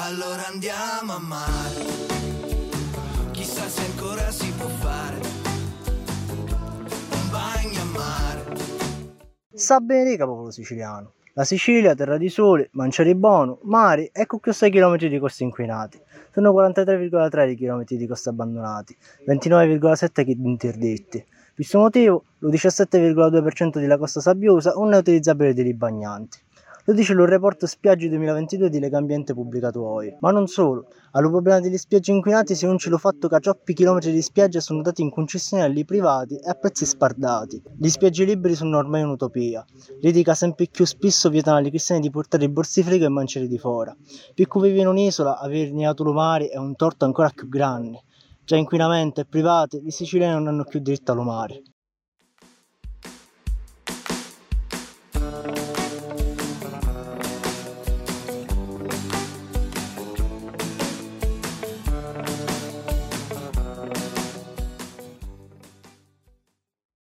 allora andiamo a mare. Chissà se ancora si può fare un bagno a mare. Sa bene, popolo siciliano. La Sicilia, terra di sole, mancia di buono, mari, ecco che 6 km di coste inquinati. Sono 43,3 km di coste abbandonati, 29,7 km interdetti. Per questo motivo, lo 17,2% della costa sabbiosa non è utilizzabile dai bagnanti. Lo dice il report Spiagge 2022 di Legambiente pubblicato oggi. Ma non solo, al problema delle spiagge inquinate si unce lo fatto che troppi chilometri di spiagge sono dati in concessione agli privati e a prezzi spardati. Gli spiaggi liberi sono ormai un'utopia. L'etica sempre più spesso vietano agli cristiani di portare i borsifrega e manciere di fora. Per cui vive in un'isola, aver negato lo mare è un torto ancora più grande. Già inquinamento e privati, i siciliani non hanno più diritto allo mare.